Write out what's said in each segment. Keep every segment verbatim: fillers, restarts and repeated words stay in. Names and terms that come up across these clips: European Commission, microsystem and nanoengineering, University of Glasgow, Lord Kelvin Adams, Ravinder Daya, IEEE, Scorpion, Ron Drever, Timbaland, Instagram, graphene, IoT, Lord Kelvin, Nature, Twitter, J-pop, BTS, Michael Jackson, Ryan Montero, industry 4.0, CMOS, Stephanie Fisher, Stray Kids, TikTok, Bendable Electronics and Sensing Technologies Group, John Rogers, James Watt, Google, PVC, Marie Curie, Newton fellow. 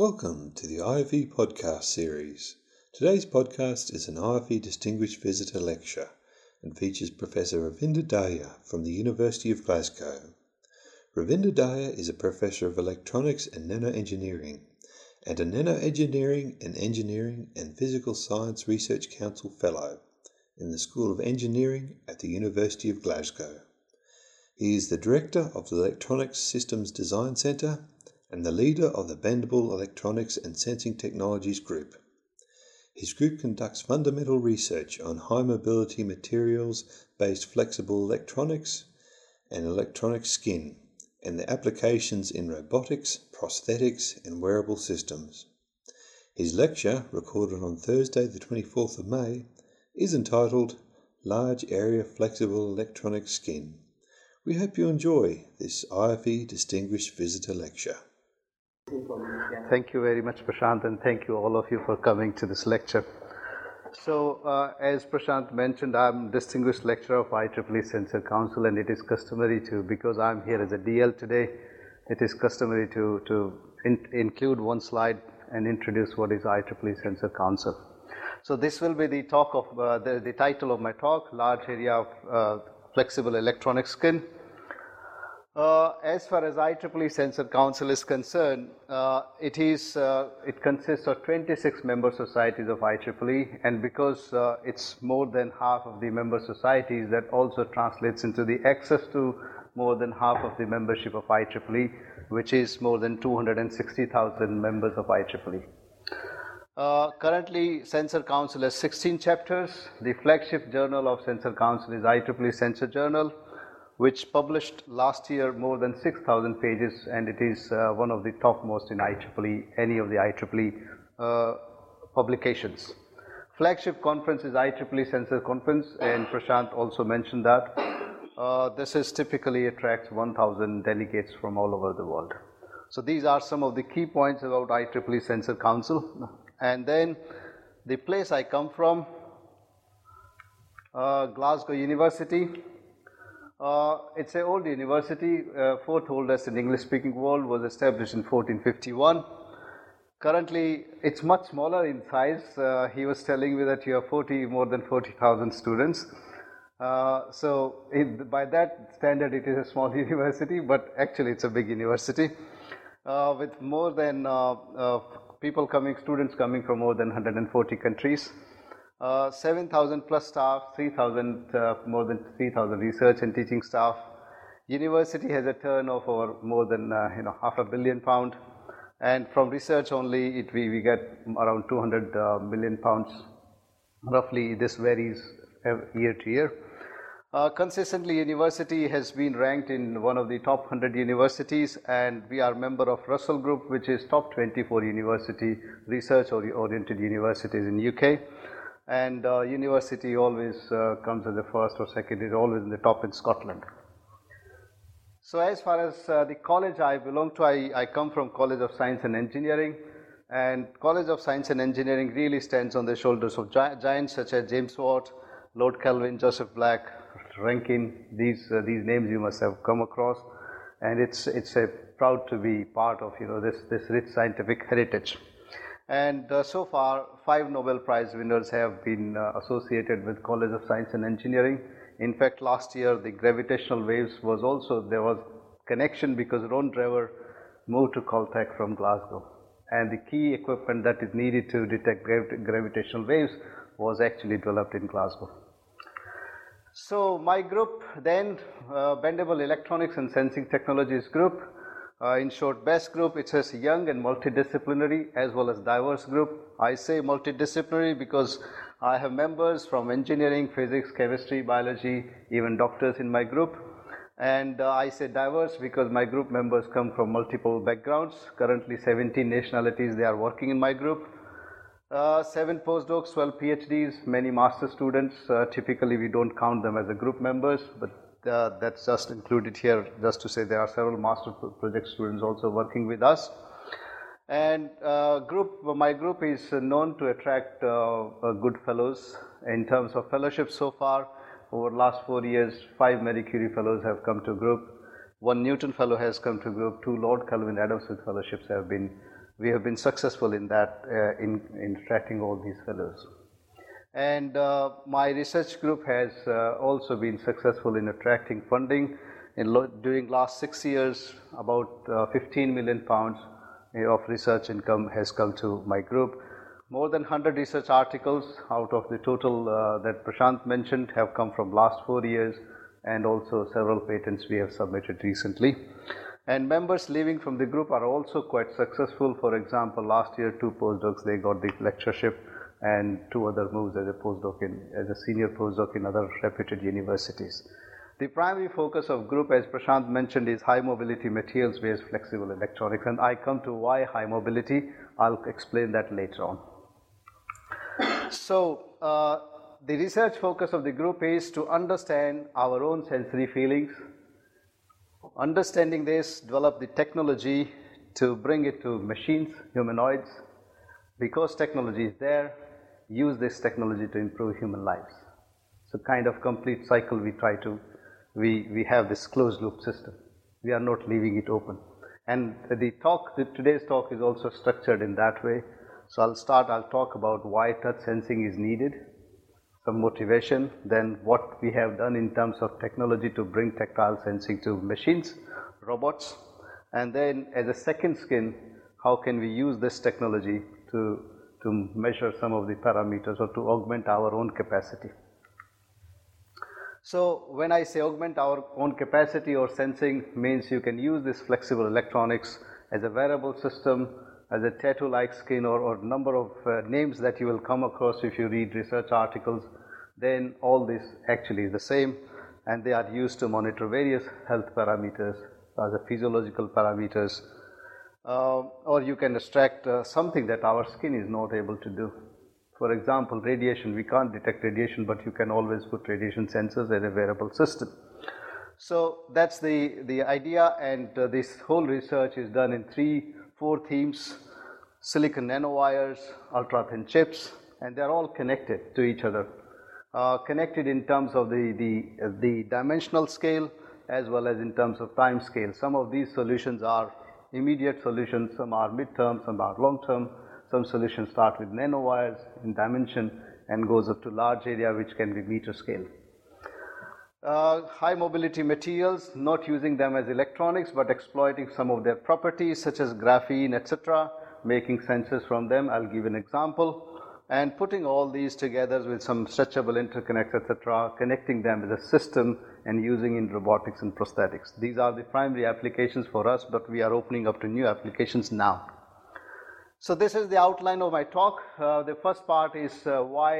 Welcome to the I F E podcast series. Today's podcast is an I F E Distinguished Visitor Lecture and features Professor Ravinder Daya from the University of Glasgow. Ravinder Daya is a Professor of Electronics and Nanoengineering and a Nanoengineering and Engineering and Physical Science Research Council Fellow in the School of Engineering at the University of Glasgow. He is the Director of the Electronics Systems Design Centre and the leader of the Bendable Electronics and Sensing Technologies Group. His group conducts fundamental research on high-mobility materials-based flexible electronics and electronic skin, and their applications in robotics, prosthetics, and wearable systems. His lecture, recorded on Thursday the twenty-fourth of May, is entitled Large Area Flexible Electronic Skin. We hope you enjoy this I F E Distinguished Visitor Lecture. Thank you very much, Prashant, and thank you all of you for coming to this lecture. So, uh, as Prashant mentioned, I'm Distinguished Lecturer of I E E E Sensor Council, and it is customary to, because I'm here as a D L today, it is customary to, to in, include one slide and introduce what is I E E E Sensor Council. So, this will be the talk of, uh, the, the title of my talk, Large Area of uh, Flexible Electronic Skin. Uh, as far as I E E E Sensor Council is concerned, uh, it is uh, it consists of twenty-six member societies of I E E E, and because uh, it's more than half of the member societies, that also translates into the access to more than half of the membership of I E E E, which is more than two hundred sixty thousand members of I E E E. Uh, currently, Sensor Council has sixteen chapters. The flagship journal of Sensor Council is I E E E Sensor Journal, which published last year more than six thousand pages, and it is uh, one of the topmost in I E E E, any of the I E E E uh, publications. Flagship conference is I E E E Sensor Conference, and Prashant also mentioned that. Uh, this is typically attracts one thousand delegates from all over the world. So these are some of the key points about I E E E Sensor Council. And then the place I come from, uh, Glasgow University. Uh, it's an old university, uh, fourth oldest in English-speaking world, was established in fourteen fifty-one. Currently, it's much smaller in size. Uh, he was telling me that you have forty, more than forty thousand students. Uh, so, it, by that standard, it is a small university, but actually it's a big university uh, with more than uh, uh, people coming, students coming from more than one hundred forty countries. Uh, seven thousand plus staff, three thousand uh, more than three thousand research and teaching staff. University has a turnover more than uh, you know half a billion pound, and from research only, it we, we get around two hundred uh, million pounds. Roughly, this varies year to year. Uh, consistently, university has been ranked in one of the top one hundred universities, and we are member of Russell Group, which is top twenty-four university research-oriented universities in U K. And uh, university always uh, comes as the first or second, is always in the top in Scotland. So as far as uh, the college I belong to, I, I come from College of Science and Engineering, and College of Science and Engineering really stands on the shoulders of gi- giants such as James Watt, Lord Kelvin, Joseph Black, Rankin. These uh, these names you must have come across, and it's it's a proud to be part of you know this this rich scientific heritage. And uh, so far, five Nobel Prize winners have been uh, associated with College of Science and Engineering. In fact, last year, the gravitational waves was also, there was connection because Ron Drever moved to Caltech from Glasgow. And the key equipment that is needed to detect grav- gravitational waves was actually developed in Glasgow. So my group then, uh, Bendable Electronics and Sensing Technologies Group, Uh, in short, BEST group. It says young and multidisciplinary as well as diverse group. I say multidisciplinary because I have members from engineering, physics, chemistry, biology, even doctors in my group. And uh, I say diverse because my group members come from multiple backgrounds. Currently seventeen nationalities, they are working in my group. Uh, seven postdocs, twelve PhDs, many master students. Uh, typically we don't count them as a group members, but Uh, that's just included here, just to say there are several master project students also working with us. And uh, group, my group is known to attract uh, good fellows in terms of fellowships. So far, over the last four years, five Marie Curie fellows have come to group, one Newton fellow has come to group, two Lord Kelvin Adams with fellowships have been we have been successful in that, uh, in, in attracting all these fellows. And uh, my research group has uh, also been successful in attracting funding. In lo- during last six years, about uh, fifteen million pounds of research income has come to my group. More than one hundred research articles out of the total uh, that Prashant mentioned have come from last four years, and also several patents we have submitted recently. And members leaving from the group are also quite successful. For example, last year two postdocs, they got the lectureship, and two other moves as a postdoc in, as a senior postdoc in other reputed universities. The primary focus of group, as Prashant mentioned, is high mobility materials based flexible electronics, and I come to why high mobility. I'll explain that later on. So, uh, the research focus of the group is to understand our own sensory feelings. Understanding this, develop the technology to bring it to machines, humanoids, because technology is there, use this technology to improve human lives. So, kind of complete cycle we try to, we, we have this closed loop system. We are not leaving it open. And the talk, the, today's talk is also structured in that way. So I'll start, I'll talk about why touch sensing is needed, some motivation, then what we have done in terms of technology to bring tactile sensing to machines, robots, and then as a second skin, how can we use this technology to, to measure some of the parameters or to augment our own capacity. So when I say augment our own capacity or sensing, means you can use this flexible electronics as a wearable system, as a tattoo-like skin, or, or number of uh, names that you will come across if you read research articles, then all this actually is the same, and they are used to monitor various health parameters, as a physiological parameters, uh, or you can extract uh, something that our skin is not able to do. For example, radiation, we can't detect radiation, but you can always put radiation sensors in a wearable system. So that's the, the idea, and uh, this whole research is done in three four themes: silicon nanowires, ultra-thin chips, and they're all connected to each other. Uh, connected in terms of the, the, the dimensional scale as well as in terms of time scale. Some of these solutions are immediate solutions, some are mid-term, some are long-term. Some solutions start with nanowires in dimension and goes up to large area, which can be meter scale. Uh, high mobility materials, not using them as electronics but exploiting some of their properties such as graphene, et cetera, making sensors from them. I'll give an example. And putting all these together with some stretchable interconnects, et cetera, connecting them as a system and using in robotics and prosthetics. These are the primary applications for us, but we are opening up to new applications now. So this is the outline of my talk. Uh, the first part is uh, why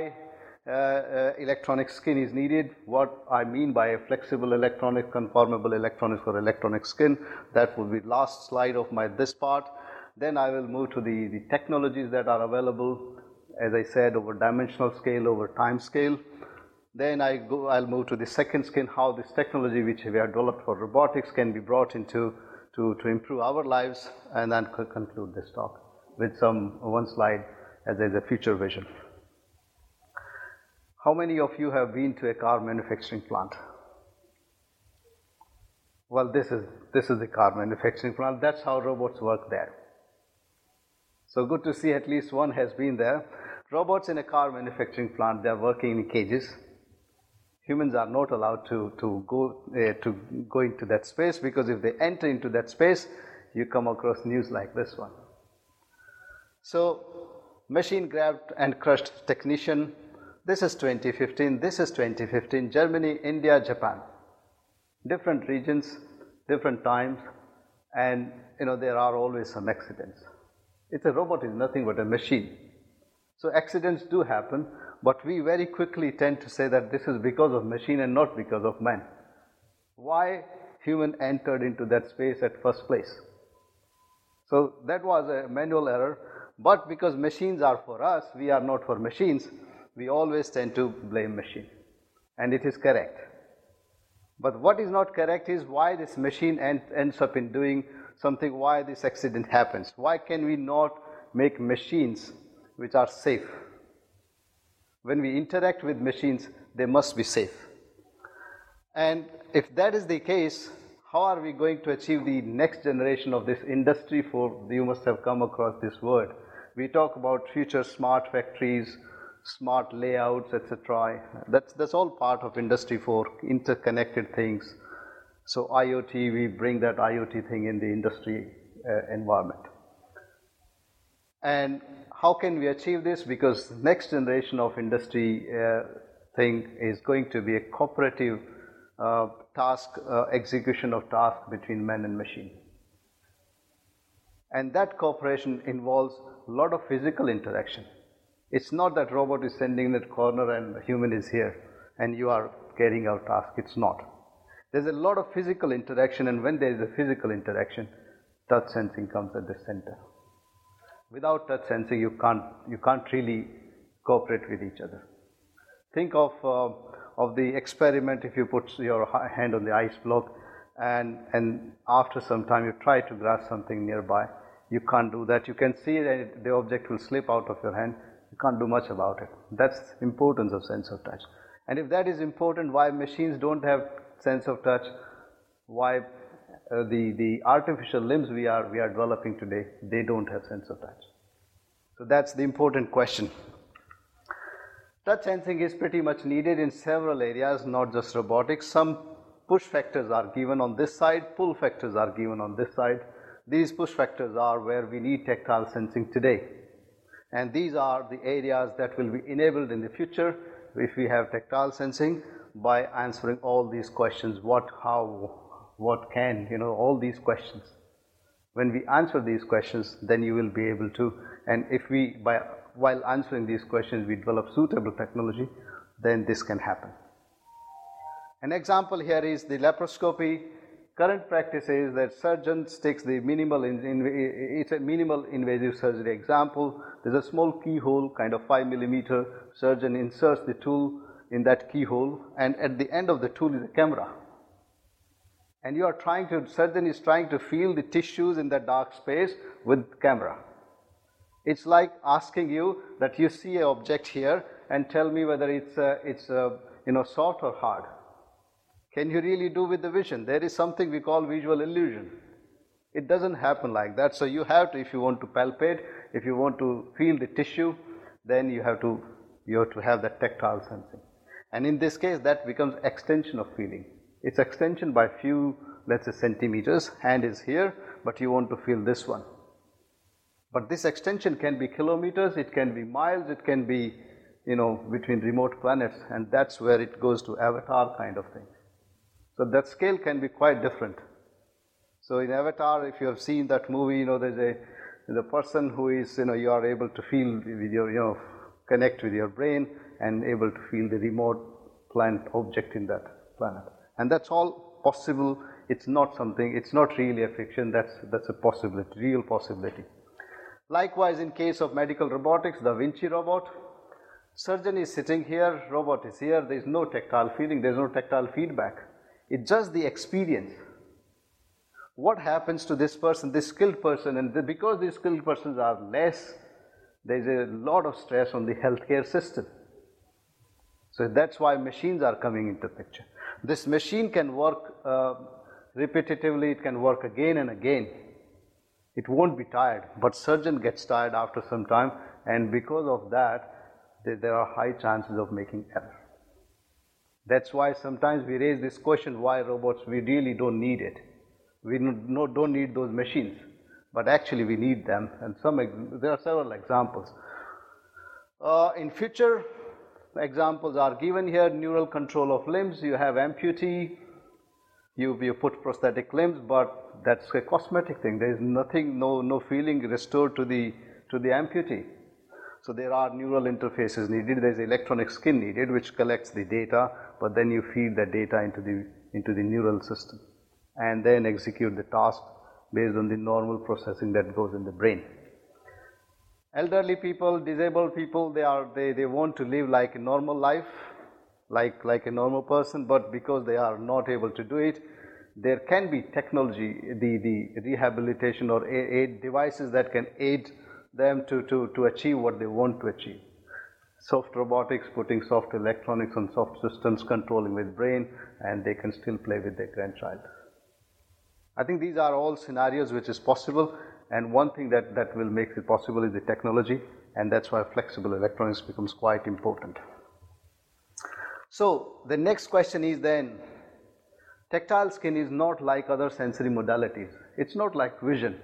Uh, uh, electronic skin is needed, what I mean by a flexible electronic, conformable electronics or electronic skin. That will be last slide of my this part. Then I will move to the, the technologies that are available, as I said, over dimensional scale, over time scale. Then I go, I'll move to the second skin, how this technology which we have developed for robotics can be brought into to, to improve our lives, and then conclude this talk with some one slide as a future vision. How many of you have been to a car manufacturing plant? Well, this is this is the car manufacturing plant. That's how robots work there. So good to see at least one has been there. Robots in a car manufacturing plant, they are working in cages. Humans are not allowed to, to, go, uh, to go into that space, because if they enter into that space, you come across news like this one. So, machine grabbed and crushed technician. This is twenty fifteen, this is twenty fifteen, Germany, India, Japan. Different regions, different times, and you know there are always some accidents. It's a robot is nothing but a machine. So accidents do happen, but we very quickly tend to say that this is because of machine and not because of man. Why human entered into that space at first place? So that was a manual error, but because machines are for us, we are not for machines. We always tend to blame machine, and it is correct. But what is not correct is why this machine end, ends up in doing something, why this accident happens. Why can we not make machines which are safe? When we interact with machines, they must be safe. And if that is the case, how are we going to achieve the next generation of this industry four point oh? You must have come across this word. We talk about future smart factories, smart layouts, et cetera. That's, that's all part of industry four, interconnected things. So IoT, we bring that IoT thing in the industry uh, environment. And how can we achieve this? Because next generation of industry uh, thing is going to be a cooperative uh, task, uh, execution of task between man and machine. And that cooperation involves a lot of physical interaction. It's not that robot is sending that corner and the human is here and you are carrying out task. It's not. There's a lot of physical interaction, and when there is a physical interaction, touch sensing comes at the center. Without touch sensing, you can't you can't really cooperate with each other. Think of uh, of the experiment. If you put your hand on the ice block, and and after some time you try to grasp something nearby, you can't do that. You can see that the object will slip out of your hand. You can't do much about it. That's the importance of sense of touch. And if that is important, why machines don't have sense of touch? Why uh, the the artificial limbs we are we are developing today, they don't have sense of touch? So that's the important question. Touch sensing is pretty much needed in several areas, not just robotics. Some push factors are given on this side, pull factors are given on this side. These push factors are where we need tactile sensing today. And these are the areas that will be enabled in the future if we have tactile sensing, by answering all these questions: what, how, what can, you know, all these questions. When we answer these questions, then you will be able to, and if we, by while answering these questions, we develop suitable technology, then this can happen. An example here is the laparoscopy. Current practice is that surgeon takes the minimal, in, in, it's a minimal invasive surgery example. There's a small keyhole, kind of five millimeter. Surgeon inserts the tool in that keyhole, and at the end of the tool is a camera. And you are trying to, surgeon is trying to feel the tissues in that dark space with camera. It's like asking you that you see an object here and tell me whether it's a, it's a, you know, soft or hard. Can you really do with the vision? There is something we call visual illusion. It doesn't happen like that. So you have to, if you want to palpate, if you want to feel the tissue, then you have to, you have to have that tactile sensing. And in this case, that becomes extension of feeling. It's extension by few, let's say, centimeters. Hand is here, but you want to feel this one. But this extension can be kilometers, it can be miles, it can be, you know, between remote planets, and that's where it goes to avatar kind of thing. So that scale can be quite different. So in Avatar, if you have seen that movie, you know, there's a the person who is, you know, you are able to feel with your, you know, connect with your brain, and able to feel the remote planet object in that planet. And that's all possible. It's not something, it's not really a fiction, that's that's a possibility, real possibility. Likewise, in case of medical robotics, Da Vinci robot, surgeon is sitting here, robot is here, there is no tactile feeling, there is no tactile feedback. It's just the experience. What happens to this person, this skilled person, and because these skilled persons are less, there is a lot of stress on the healthcare system. So that's why machines are coming into picture. This machine can work uh, repetitively, it can work again and again. It won't be tired, but surgeon gets tired after some time, and because of that, there are high chances of making error. That's why sometimes we raise this question, why robots? We really don't need it. We don't need those machines. But actually we need them, and some there are several examples. Uh, in future, examples are given here, neural control of limbs. You have amputee, you, you put prosthetic limbs, but that's a cosmetic thing. There is nothing, no no feeling restored to the to the amputee. So there are neural interfaces needed. There is electronic skin needed, which collects the data, but then you feed the data into the into the neural system, and then execute the task based on the normal processing that goes in the brain. Elderly people, disabled people, they are they, they want to live like a normal life, like, like a normal person, but because they are not able to do it, there can be technology, the, the rehabilitation or aid devices that can aid them to, to, to achieve what they want to achieve. Soft robotics, putting soft electronics on soft systems, controlling with brain, and they can still play with their grandchild. I think these are all scenarios which is possible, and one thing that, that will make it possible is the technology, and that's why flexible electronics becomes quite important. So the next question is then, tactile skin is not like other sensory modalities. It's not like vision,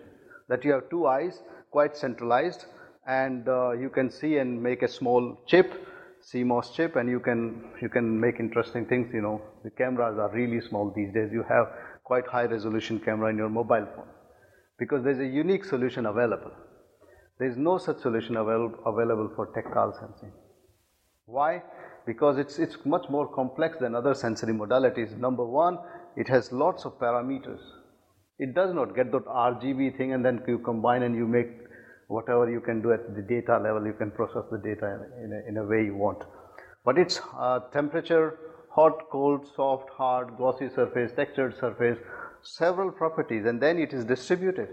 that you have two eyes quite centralized, and uh, you can see and make a small chip, C MOS chip, and you can you can make interesting things. You know, the cameras are really small these days. You have quite high resolution camera in your mobile phone because there's a unique solution available. There's no such solution available available for tactile sensing. Why? Because it's it's much more complex than other sensory modalities. Number one, it has lots of parameters. It does not get that R G B thing and then you combine and you make whatever you can do at the data level. You can process the data in a, in a way you want. But it's uh, temperature, hot, cold, soft, hard, glossy surface, textured surface, several properties, and then it is distributed.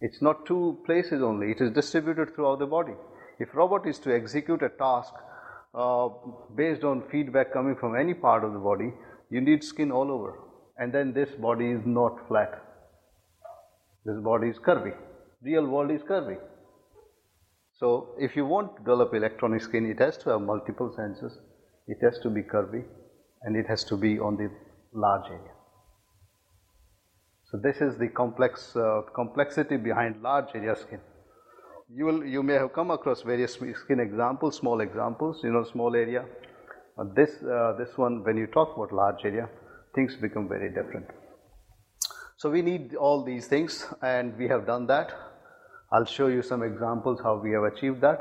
It's not two places only, it is distributed throughout the body. If robot is to execute a task uh, based on feedback coming from any part of the body, you need skin all over, and then this body is not flat. This body is curvy. Real world is curvy. So if you want to develop electronic skin, it has to have multiple sensors, it has to be curvy, and it has to be on the large area. So this is the complex uh, complexity behind large area skin. You will you may have come across various skin examples, small examples, you know, small area. Uh, this uh, this one, when you talk about large area, things become very different. So we need all these things, and we have done that. I'll show you some examples how we have achieved that.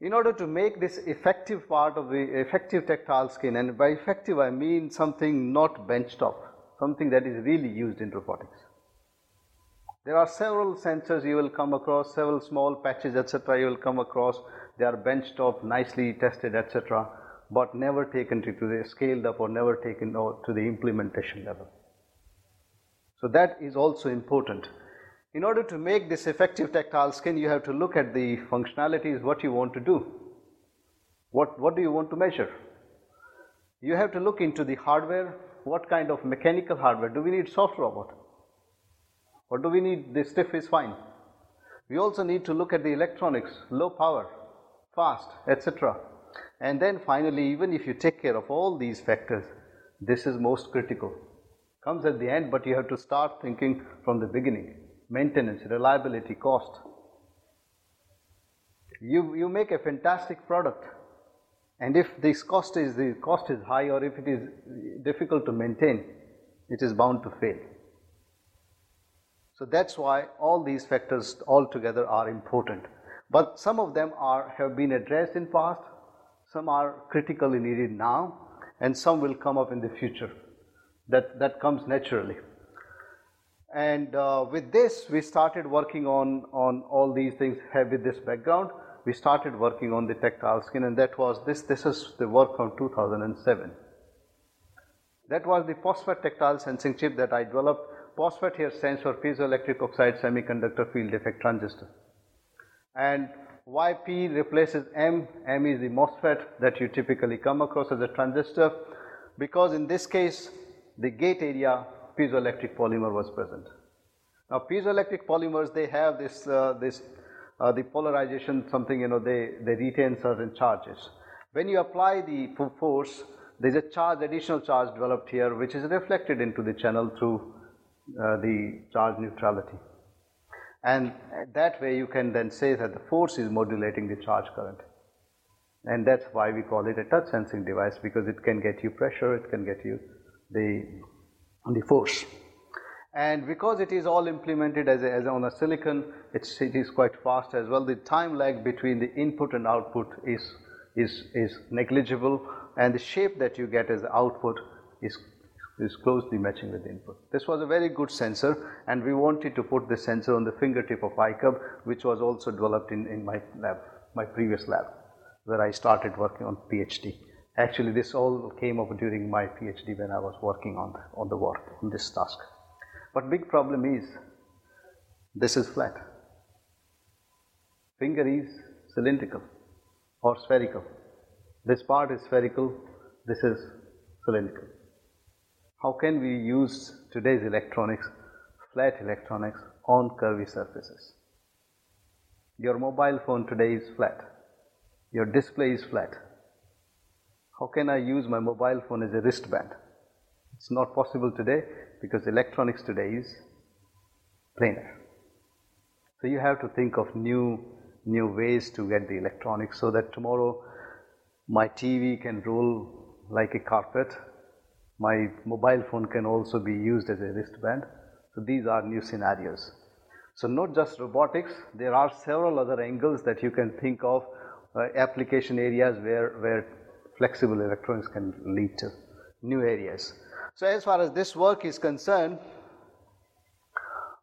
In order to make this effective part of the effective tactile skin, and by effective I mean something not benchtop, something that is really used in robotics. There are several sensors you will come across, several small patches, et cetera you will come across. They are benchtop, nicely tested, et cetera, but never taken to the scaled up or never taken to the implementation level. So that is also important. In order to make this effective tactile skin, you have to look at the functionalities, what you want to do. What, what do you want to measure? You have to look into the hardware. What kind of mechanical hardware? Do we need soft robot? Or do we need the stiff is fine? We also need to look at the electronics, low power, fast, et cetera. And then finally, even if you take care of all these factors, this is most critical. Comes at the end, but you have to start thinking from the beginning. Maintenance, reliability, cost. You, you make a fantastic product, and if this cost is the cost is high, or if it is difficult to maintain, it is bound to fail. So that's why all these factors altogether are important. But some of them are have been addressed in past, some are critically needed now, and some will come up in the future. That, that comes naturally. And uh, with this, we started working on, on all these things. With this background, we started working on the tactile skin, and that was this. This is the work from two thousand seven. That was the MOSFET tactile sensing chip that I developed. MOSFET here stands for piezoelectric oxide semiconductor field effect transistor. And Y P replaces M. M is the MOSFET that you typically come across as a transistor, because in this case, the gate area piezoelectric polymer was present. Now piezoelectric polymers, they have this uh, this uh, the polarization something, you know, they, they retain certain charges. When you apply the force, there is a charge, additional charge developed here, which is reflected into the channel through uh, the charge neutrality, and that way you can then say that the force is modulating the charge current. And that's why we call it a touch sensing device, because it can get you pressure, it can get you the the force. And because it is all implemented as, a, as on a silicon, it's, it is quite fast as well. The time lag between the input and output is is is negligible, and the shape that you get as the output is is closely matching with the input. This was a very good sensor, and we wanted to put the sensor on the fingertip of iCub, which was also developed in, in my lab, my previous lab, where I started working on PhD. Actually, this all came up during my PhD when I was working on the, on the work, on this task. But big problem is, this is flat. Finger is cylindrical or spherical. This part is spherical, this is cylindrical. How can we use today's electronics, flat electronics, on curvy surfaces? Your mobile phone today is flat. Your display is flat. How can I use my mobile phone as a wristband? It's not possible today because electronics today is planar. So you have to think of new new ways to get the electronics so that tomorrow my T V can roll like a carpet. My mobile phone can also be used as a wristband. So these are new scenarios. So not just robotics, there are several other angles that you can think of, uh, application areas where, where flexible electronics can lead to new areas. So as far as this work is concerned,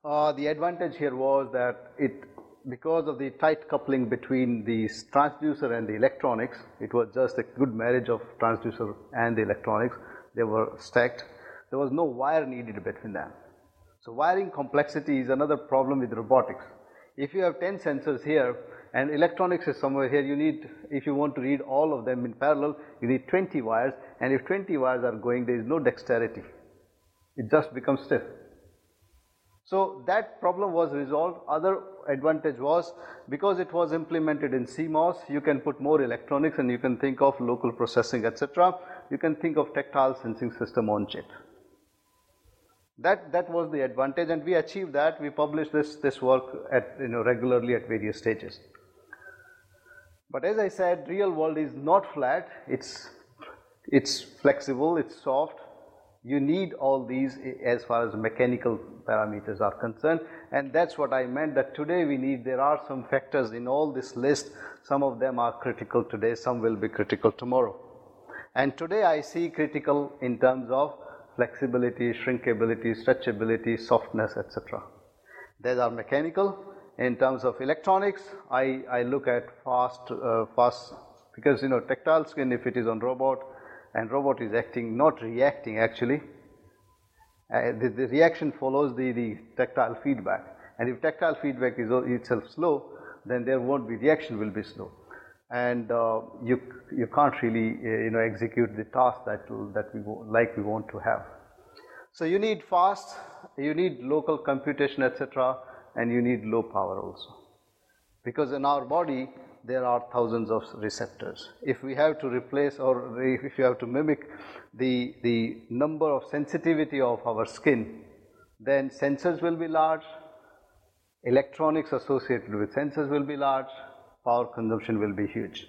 uh, the advantage here was that it, because of the tight coupling between the transducer and the electronics, it was just a good marriage of transducer and the electronics. They were stacked. There was no wire needed between them. So wiring complexity is another problem with robotics. If you have ten sensors here and electronics is somewhere here, you need, if you want to read all of them in parallel, you need twenty wires, and if twenty wires are going, there is no dexterity. It just becomes stiff. So that problem was resolved. Other advantage was, because it was implemented in C MOS, you can put more electronics and you can think of local processing, et cetera. You can think of tactile sensing system on chip. That that was the advantage, and we achieved that. We published this this work at you know regularly at various stages. But as I said, real world is not flat. It's it's flexible. It's soft. You need all these as far as mechanical parameters are concerned, and that's what I meant, that today we need, there are some factors in all this list. Some of them are critical today, some will be critical tomorrow. And today I see critical in terms of flexibility, shrinkability, stretchability, softness, et cetera. These are mechanical. In terms of electronics, I, I look at fast, uh, fast, because you know tactile skin, if it is on robot, and robot is acting, not reacting actually, uh, the, the reaction follows the, the tactile feedback. And if tactile feedback is itself slow, then there won't be, reaction will be slow. And uh, you you can't really uh, you know execute the task that that we like we want to have. So you need fast, you need local computation, et cetera, and you need low power also, because in our body there are thousands of receptors. If we have to replace, or if you have to mimic the the number of sensitivity of our skin, then sensors will be large, electronics associated with sensors will be large. Power consumption will be huge.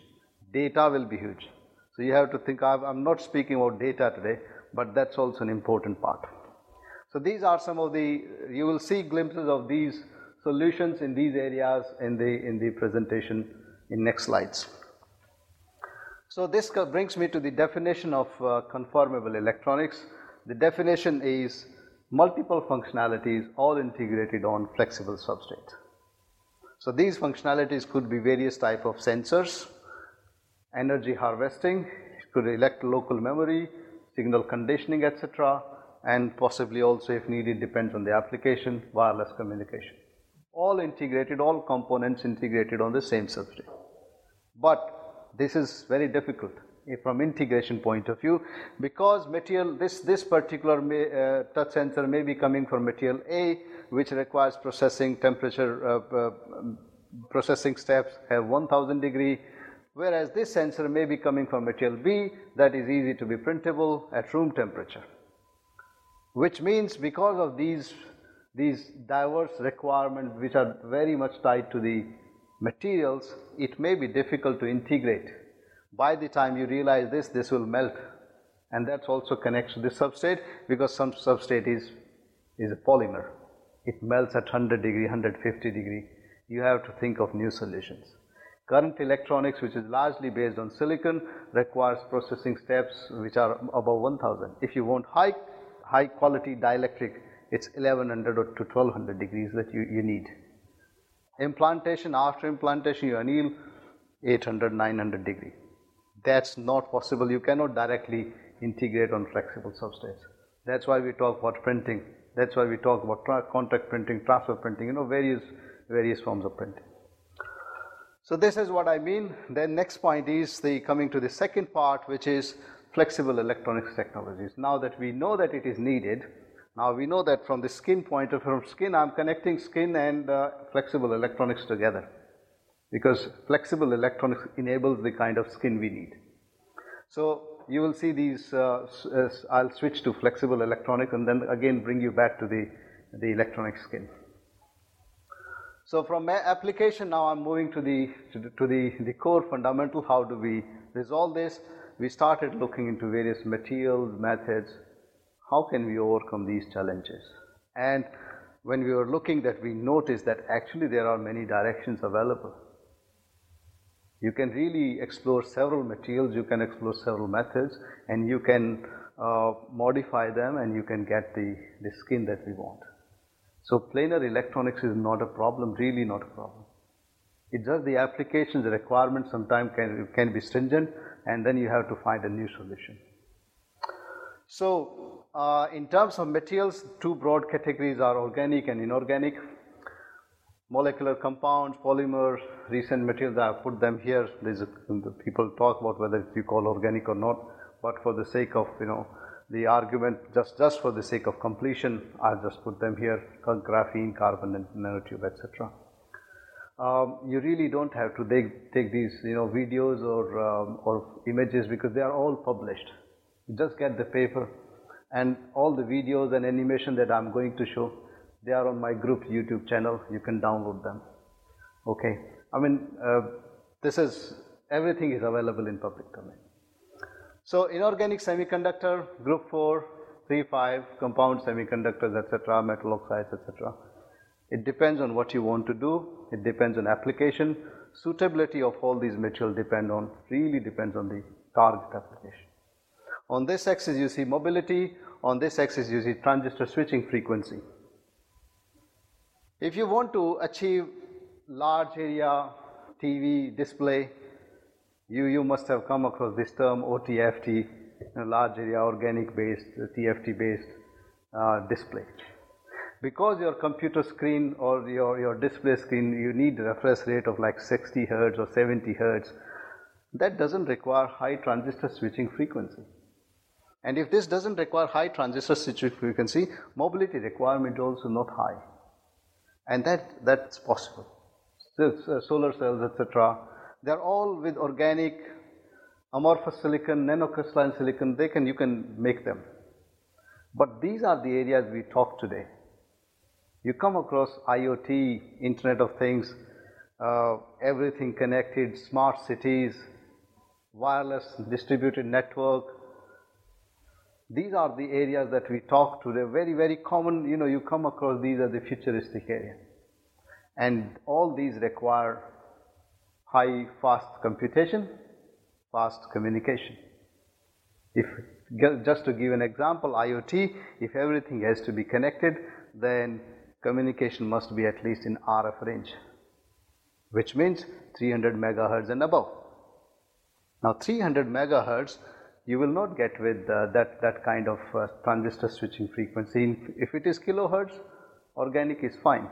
Data will be huge. So you have to think, I'm not speaking about data today, but that's also an important part. So these are some of the, you will see glimpses of these solutions in these areas in the in the presentation in next slides. So this brings me to the definition of uh, conformable electronics. The definition is multiple functionalities all integrated on flexible substrate. So these functionalities could be various type of sensors, energy harvesting, it could elect local memory, signal conditioning, et cetera, and possibly also, if needed, depends on the application, wireless communication. All integrated, all components integrated on the same substrate. But this is very difficult from integration point of view, because material, this, this particular may, uh, touch sensor may be coming from material A, which requires processing temperature, uh, uh, processing steps have one thousand degree, whereas this sensor may be coming from material B that is easy to be printable at room temperature. Which means, because of these, these diverse requirements which are very much tied to the materials, it may be difficult to integrate. By the time you realize this, this will melt, and that also connects to the substrate, because some substrate is, is a polymer. It melts at one hundred degree, one hundred fifty degree. You have to think of new solutions. Current electronics, which is largely based on silicon, requires processing steps which are above one thousand. If you want high, high quality dielectric, it's eleven hundred to twelve hundred degrees that you, you need. Implantation, after implantation, you anneal eight hundred, nine hundred degree. That's not possible. You cannot directly integrate on flexible substrates. That's why we talk about printing. That's why we talk about tra- contact printing, transfer printing, you know, various various forms of printing. So this is what I mean. Then next point is the coming to the second part, which is flexible electronics technologies. Now that we know that it is needed, now we know that from the skin point of view, from skin, I'm connecting skin and uh, flexible electronics together, because flexible electronics enables the kind of skin we need. So you will see these, uh, I'll switch to flexible electronics and then again bring you back to the, the electronic skin. So from application now I'm moving to the, to the, the core fundamental. How do we resolve this? We started looking into various materials, methods. How can we overcome these challenges? And when we were looking that, we noticed that actually there are many directions available. You can really explore several materials, you can explore several methods, and you can uh, modify them and you can get the, the skin that we want. So planar electronics is not a problem, really not a problem. It's just the applications, the requirements sometimes can, can be stringent, and then you have to find a new solution. So uh, in terms of materials, two broad categories are organic and inorganic. Molecular compounds, polymers, recent materials, I put them here. There's a, people talk about whether you call organic or not, but for the sake of, you know, the argument, just, just for the sake of completion, I'll just put them here, graphene, carbon nanotube, et cetera. Um, you really don't have to take, take these, you know, videos or, um, or images, because they are all published. You just get the paper, and all the videos and animation that I'm going to show, they are on my group YouTube channel. You can download them. Okay. I mean, uh, this is, everything is available in public domain. So inorganic semiconductor, group four, three, five, compound semiconductors, et cetera, metal oxides, et cetera. It depends on what you want to do. It depends on application. Suitability of all these materials depend on, really depends on the target application. On this axis you see mobility. On this axis you see transistor switching frequency. If you want to achieve large area T V display, you, you must have come across this term O T F T, you know, large area organic based, T F T based uh, display. Because your computer screen or your, your display screen, you need a refresh rate of like sixty hertz or seventy hertz. That doesn't require high transistor switching frequency. And if this doesn't require high transistor switching frequency, mobility requirement also not high. And that, that's possible. So, uh, solar cells, et cetera, they're all with organic, amorphous silicon, nanocrystalline silicon. They can, you can make them. But these are the areas we talk today. You come across IoT, Internet of Things, uh, everything connected, smart cities, wireless distributed network. These are the areas that we talk to. They're very, very common. You know, you come across these as the futuristic area. And all these require high, fast computation, fast communication. If, just to give an example, IoT, if everything has to be connected, then communication must be at least in R F range, which means three hundred megahertz and above. Now, three hundred megahertz, you will not get with uh, that, that kind of uh, transistor switching frequency. If it is kilohertz, organic is fine.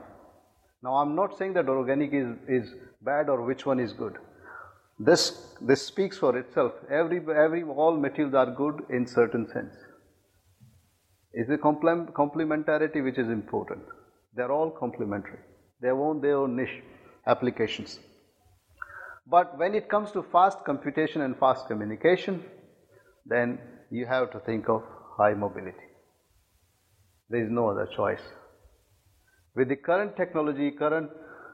Now, I'm not saying that organic is, is bad or which one is good. This, this speaks for itself. Every, every, all materials are good in certain sense. It's the complementarity which is important. They're all complementary. They own their own niche applications. But when it comes to fast computation and fast communication, then you have to think of high mobility. There is no other choice. With the current technology, current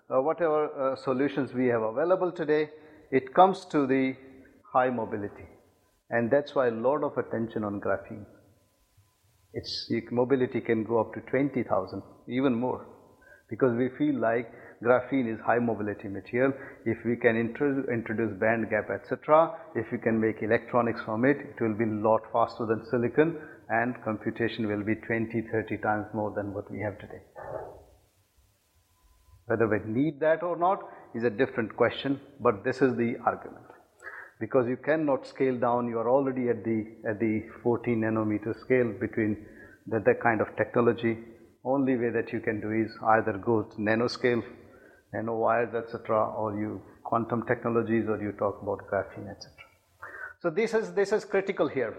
uh, whatever uh, solutions we have available today, it comes to the high mobility. And that's why a lot of attention on graphene. Its mobility can go up to twenty thousand, even more, because we feel like graphene is high mobility material. If we can introduce band gap, et cetera, if we can make electronics from it, it will be a lot faster than silicon, and computation will be twenty, thirty times more than what we have today. Whether we need that or not is a different question, but this is the argument. Because you cannot scale down, you are already at the at the fourteen nanometer scale between that, that kind of technology. Only way that you can do is either go to nanoscale, nanowires, et cetera, or you quantum technologies, or you talk about graphene, et cetera. So this is, this is critical here,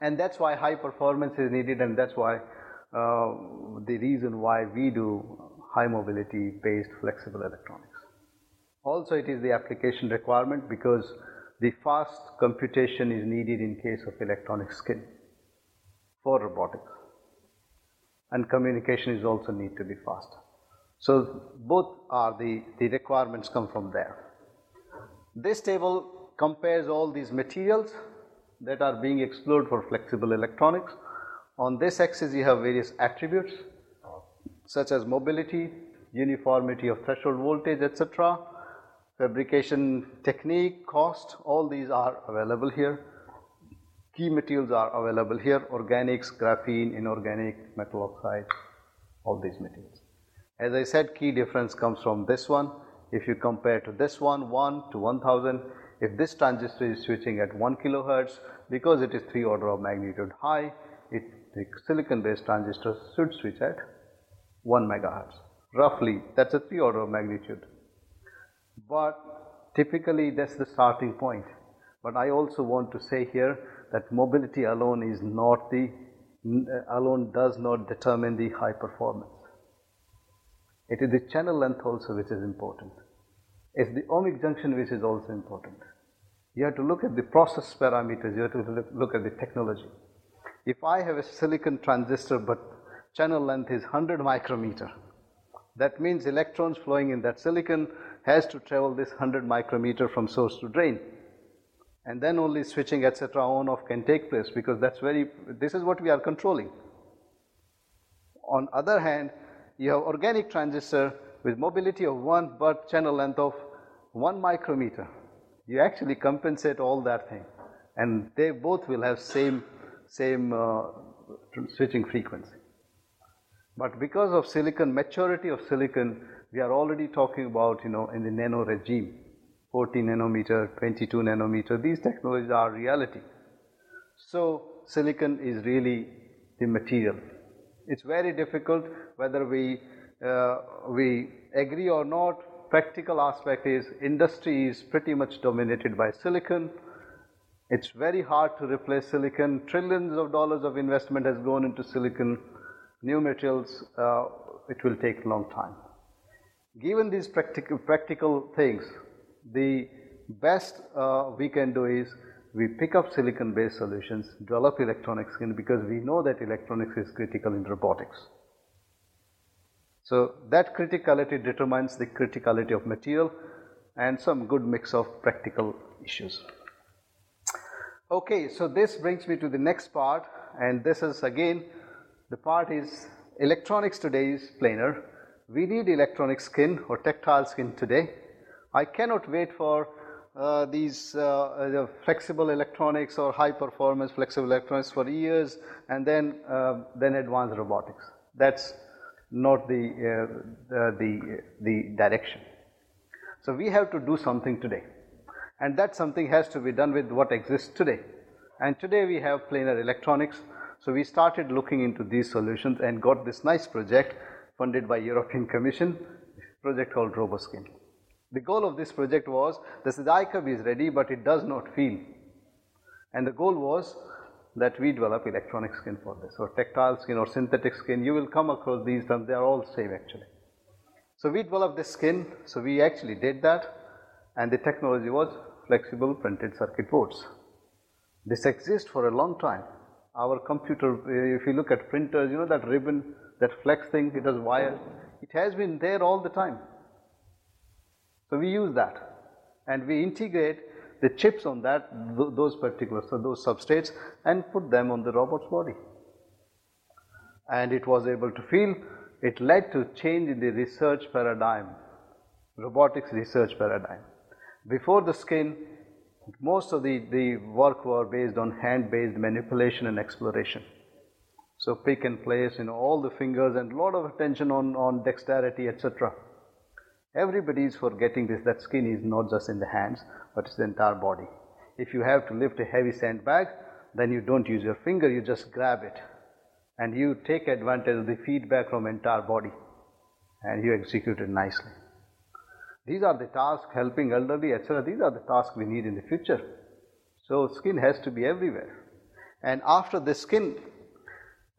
and that's why high performance is needed, and that's why uh, the reason why we do high mobility based flexible electronics. Also, it is the application requirement, because the fast computation is needed in case of electronic skin for robotics, and communication is also need to be faster. So both are the, the requirements come from there. This table compares all these materials that are being explored for flexible electronics. On this axis you have various attributes such as mobility, uniformity of threshold voltage, et cetera, fabrication technique, cost, all these are available here. Key materials are available here: organics, graphene, inorganic, metal oxide, all these materials. As I said, key difference comes from this one. If you compare to this one, one to one thousand, if this transistor is switching at one kilohertz, because it is three order of magnitude high, it, the silicon based transistor should switch at one megahertz. Roughly, that's a three order of magnitude. But typically that's the starting point. But I also want to say here that mobility alone is not the, alone does not determine the high performance. It is the channel length also which is important. It's the ohmic junction which is also important. You have to look at the process parameters, you have to look at the technology. If I have a silicon transistor but channel length is one hundred micrometer, that means electrons flowing in that silicon has to travel this one hundred micrometer from source to drain, and then only switching et cetera on off can take place, because that's very, this is what we are controlling. On other hand, you have organic transistor with mobility of one but channel length of one micrometer. You actually compensate all that thing, and they both will have same same uh, switching frequency. But because of silicon, maturity of silicon, we are already talking about, you know, in the nano regime, fourteen nanometer, twenty-two nanometer, these technologies are reality. So silicon is really the material. It's very difficult whether we uh, we agree or not. Practical aspect is industry is pretty much dominated by silicon. It's very hard to replace silicon. Trillions of dollars of investment has gone into silicon. New materials, uh, it will take a long time. Given these practical practical things, the best uh, we can do is we pick up silicon based solutions, develop electronics, because we know that electronics is critical in robotics. So that criticality determines the criticality of material and some good mix of practical issues. Okay, so this brings me to the next part, and this is again, the part is electronics today is planar. We need electronic skin or tactile skin today. I cannot wait for uh, these uh, the flexible electronics or high performance flexible electronics for years, and then uh, then advanced robotics. That's not the uh, the, the the direction. So we have to do something today, and that something has to be done with what exists today. And today we have planar electronics. So we started looking into these solutions and got this nice project funded by European Commission, project called RoboSkin. The goal of this project was, this is the iCub is ready but it does not feel, and the goal was that we develop electronic skin for this, or tactile skin or synthetic skin. You will come across these terms, they are all same actually. So we developed this skin, so we actually did that, and the technology was flexible printed circuit boards. This exists for a long time. Our computer, if you look at printers, you know that ribbon, that flex thing, it has wire, it has been there all the time. So we use that, and we integrate the chips on that, th those particulars, so those substrates, and put them on the robot's body. And it was able to feel, it led to change in the research paradigm, robotics research paradigm. Before the skin, most of the, the work were based on hand-based manipulation and exploration. So pick and place, you know, all the fingers and lot of attention on, on dexterity, et cetera. Everybody is forgetting this, that skin is not just in the hands, but it's the entire body. If you have to lift a heavy sandbag, then you don't use your finger, you just grab it, and you take advantage of the feedback from entire body, and you execute it nicely. These are the tasks, helping elderly, et cetera. These are the tasks we need in the future. So skin has to be everywhere. And after the skin,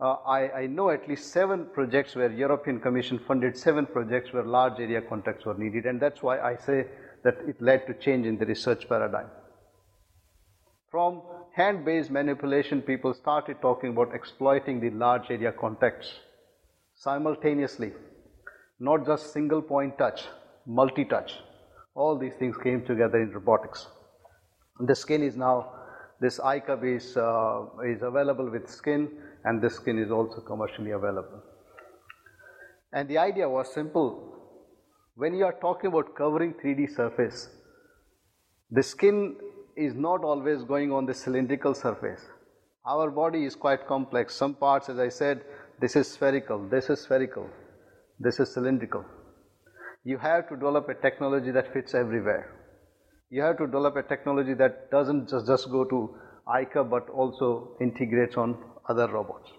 uh, I, I know at least seven projects where European Commission funded seven projects where large area contacts were needed, and that's why I say that it led to change in the research paradigm. From hand-based manipulation, people started talking about exploiting the large area contacts simultaneously, not just single point touch, multi-touch. All these things came together in robotics. The skin is now, this iCub is, uh, is available with skin, and this skin is also commercially available. And the idea was simple. When you are talking about covering three D surface, the skin is not always going on the cylindrical surface. Our body is quite complex. Some parts, as I said, this is spherical, this is spherical, this is cylindrical. You have to develop a technology that fits everywhere. You have to develop a technology that doesn't just, just go to iCub but also integrates on other robots.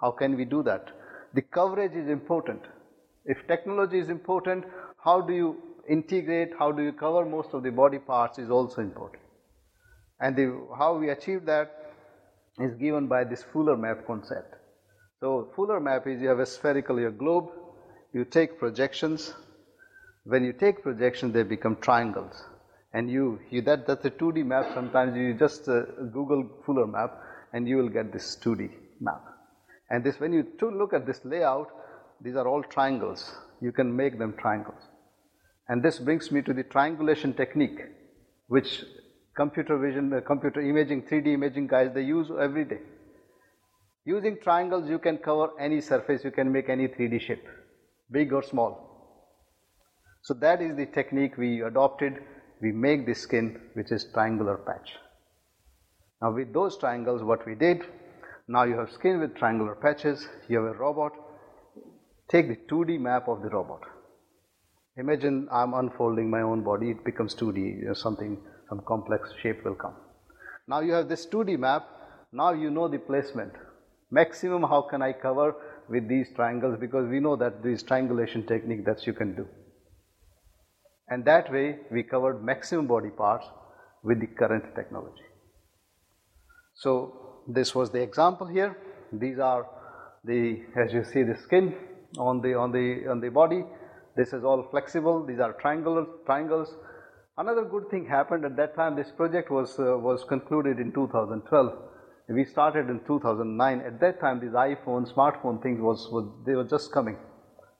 How can we do that? The coverage is important. If technology is important, how do you integrate, how do you cover most of the body parts is also important. And the, how we achieve that is given by this Fuller map concept. So Fuller map is you have a spherical, your globe, you take projections. When you take projections, they become triangles. And you, you that, that's a two D map. Sometimes you just uh, Google Fuller map and you will get this two D map. And this, when you to look at this layout, these are all triangles. You can make them triangles. And this brings me to the triangulation technique, which computer vision, uh, computer imaging, three D imaging guys, they use every day. Using triangles, you can cover any surface, you can make any three D shape, big or small. So that is the technique we adopted. We make the skin, which is triangular patch. Now with those triangles, what we did, now you have skin with triangular patches, you have a robot. Take the two D map of the robot. Imagine I'm unfolding my own body, it becomes two D, you know, something, some complex shape will come. Now you have this two D map, now you know the placement. Maximum how can I cover with these triangles, because we know that this triangulation technique that you can do. And that way we covered maximum body parts with the current technology. So this was the example here. These are the, as you see, the skin on the on the on the body. This is all flexible. These are triangles. Triangles. Another good thing happened at that time. This project was uh, was concluded in two thousand twelve. We started in two thousand nine. At that time, these iPhone, smartphone things was, was they were just coming.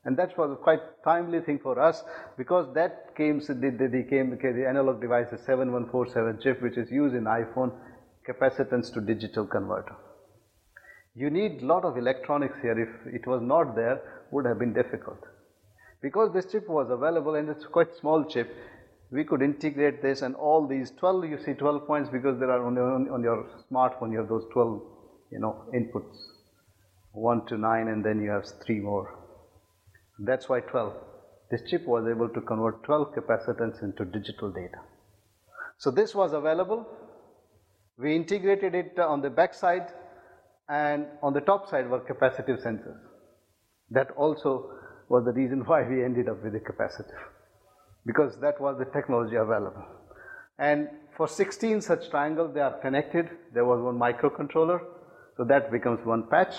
And that was a quite timely thing for us, because that came, the, the, the, came, the Analog Devices seven one four seven chip, which is used in iPhone, capacitance to digital converter. You need a lot of electronics here. If it was not there, would have been difficult. Because this chip was available and it's quite small chip, we could integrate this and all these twelve, you see twelve points, because there are on your, on your smartphone, you have those twelve, you know, inputs, one to nine, and then you have three more. That's why twelve. This chip was able to convert twelve capacitance into digital data. So this was available. We integrated it on the back side, and on the top side were capacitive sensors. That also was the reason why we ended up with the capacitive, because that was the technology available. And for sixteen such triangles, they are connected. There was one microcontroller, so that becomes one patch.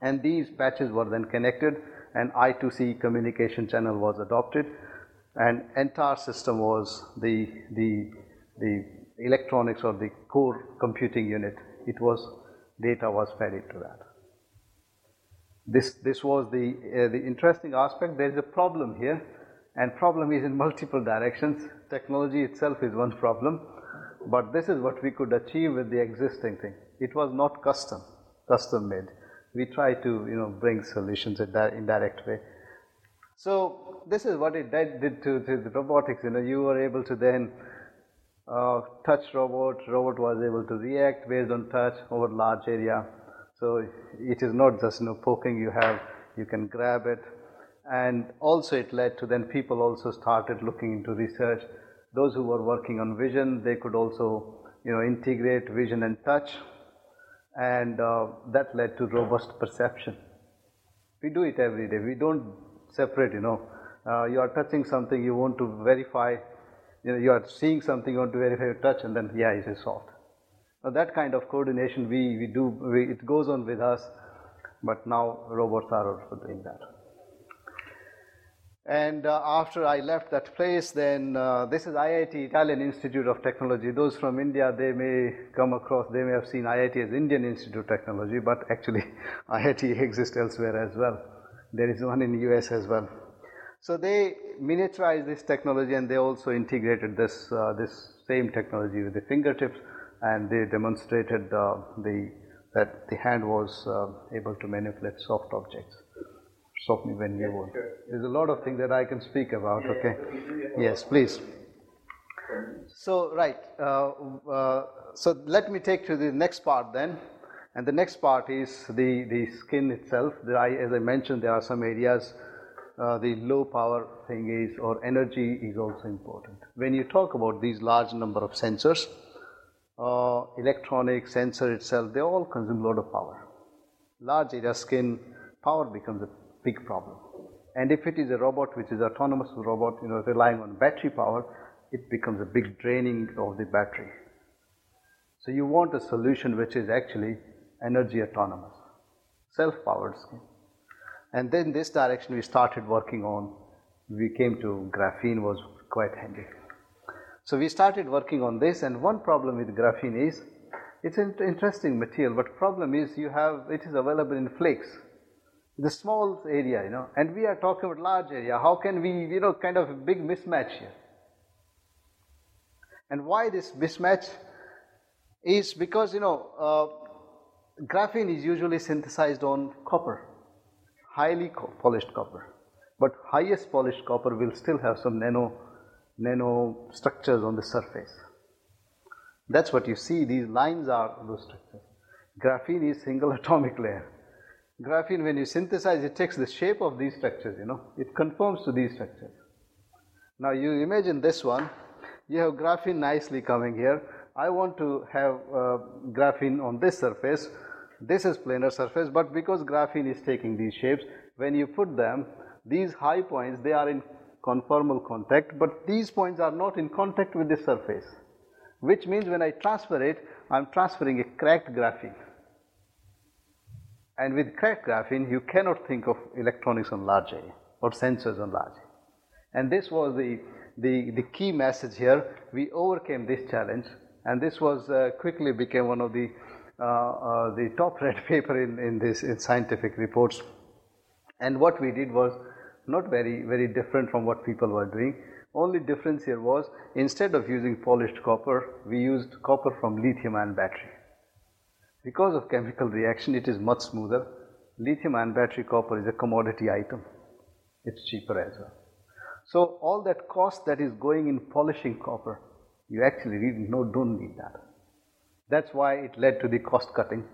And these patches were then connected. And I two C communication channel was adopted, and entire system was the, the, the electronics or the core computing unit. It was, data was fed into that. This, this was the, uh, the interesting aspect. There is a problem here, and problem is in multiple directions. Technology itself is one problem, but this is what we could achieve with the existing thing. It was not custom, custom made. We try to, you know, bring solutions in that indirect way. So this is what it did, did to, to the robotics. You know, you were able to then uh, touch robot. Robot was able to react based on touch over large area. So it is not just, you know, poking. You have, you can grab it, and also it led to then people also started looking into research. Those who were working on vision, they could also, you know, integrate vision and touch. And uh, that led to robust perception. We do it every day. We don't separate, you know. Uh, you are touching something, you want to verify. you know, you are seeing something, you want to verify your touch, and then, yeah, it is solved. Now, that kind of coordination we, we do, we, it goes on with us, but now robots are also doing that. And uh, after I left that place, then uh, this is I I T, Italian Institute of Technology. Those from India, they may come across, they may have seen I I T as Indian Institute of Technology, but actually I I T exists elsewhere as well. There is one in U S as well. So they miniaturized this technology, and they also integrated this uh, this same technology with the fingertips, and they demonstrated uh, the that the hand was uh, able to manipulate soft objects. Stop me when you want. There's a lot of things that I can speak about, okay? Yes, please. So, right, uh, uh, so let me take to the next part then. And the next part is the, the skin itself. The, I, as I mentioned, there are some areas, uh, the low power thing is, or energy is also important. When you talk about these large number of sensors, uh, electronic sensor itself, they all consume a lot of power. Large area skin, power becomes a big problem. And if it is a robot which is autonomous robot, you know, relying on battery power, it becomes a big draining of the battery. So you want a solution which is actually energy autonomous, self-powered skin. And then this direction we started working on, we came to graphene was quite handy. So we started working on this, and one problem with graphene is, it's an interesting material, but problem is you have, it is available in flakes. The small area, you know, and we are talking about large area. How can we, you know, kind of a big mismatch here? And why this mismatch is because, you know, uh, graphene is usually synthesized on copper, highly co- polished copper. But highest polished copper will still have some nano, nano structures on the surface. That's what you see. These lines are those structures. Graphene is single atomic layer. Graphene, when you synthesize, it takes the shape of these structures, you know, it conforms to these structures. Now you imagine this one, you have graphene nicely coming here. I want to have uh, graphene on this surface. This is planar surface, but because graphene is taking these shapes, when you put them, these high points, they are in conformal contact, but these points are not in contact with this surface, which means when I transfer it, I'm transferring a cracked graphene. And with cracked graphene, you cannot think of electronics on large area or sensors on large area. And this was the, the, the key message here. We overcame this challenge, and this was uh, quickly became one of the uh, uh, the top read paper in, in this in scientific reports. And what we did was not very very different from what people were doing. Only difference here was instead of using polished copper, we used copper from lithium-ion battery. Because of chemical reaction, it is much smoother. Lithium-ion battery copper is a commodity item. It's cheaper as well. So all that cost that is going in polishing copper, you actually really no, don't need that. That's why it led to the cost cutting.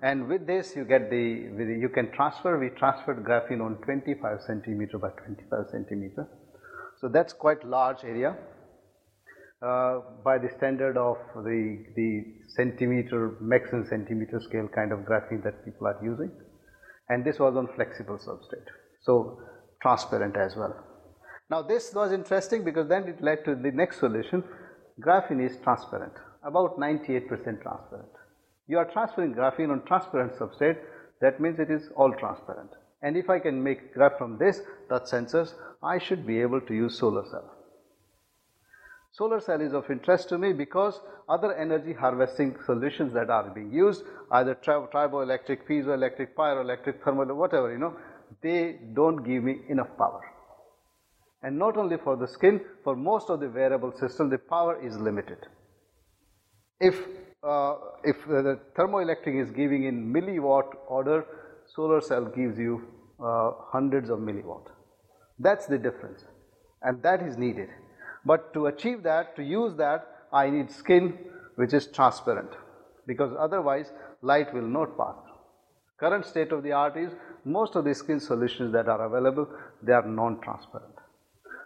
And with this, you get the, with the you can transfer. We transferred graphene on twenty-five centimeter by twenty-five centimeter. So that's quite large area. Uh, by the standard of the, the centimeter, maximum centimeter scale kind of graphene that people are using. And this was on flexible substrate, so transparent as well. Now this was interesting because then it led to the next solution. Graphene is transparent, about ninety-eight percent transparent. You are transferring graphene on transparent substrate, that means it is all transparent. And if I can make graph from this, touch sensors, I should be able to use solar cell. Solar cell is of interest to me because other energy harvesting solutions that are being used, either tri- triboelectric, piezoelectric, pyroelectric, thermal, whatever, you know, they don't give me enough power. And not only for the skin, for most of the wearable system, the power is limited. If uh, if the thermoelectric is giving in milliwatt order, solar cell gives you uh, hundreds of milliwatt. That's the difference, and that is needed. But to achieve that, to use that, I need skin which is transparent, because otherwise light will not pass. Current state of the art is most of the skin solutions that are available, they are non-transparent.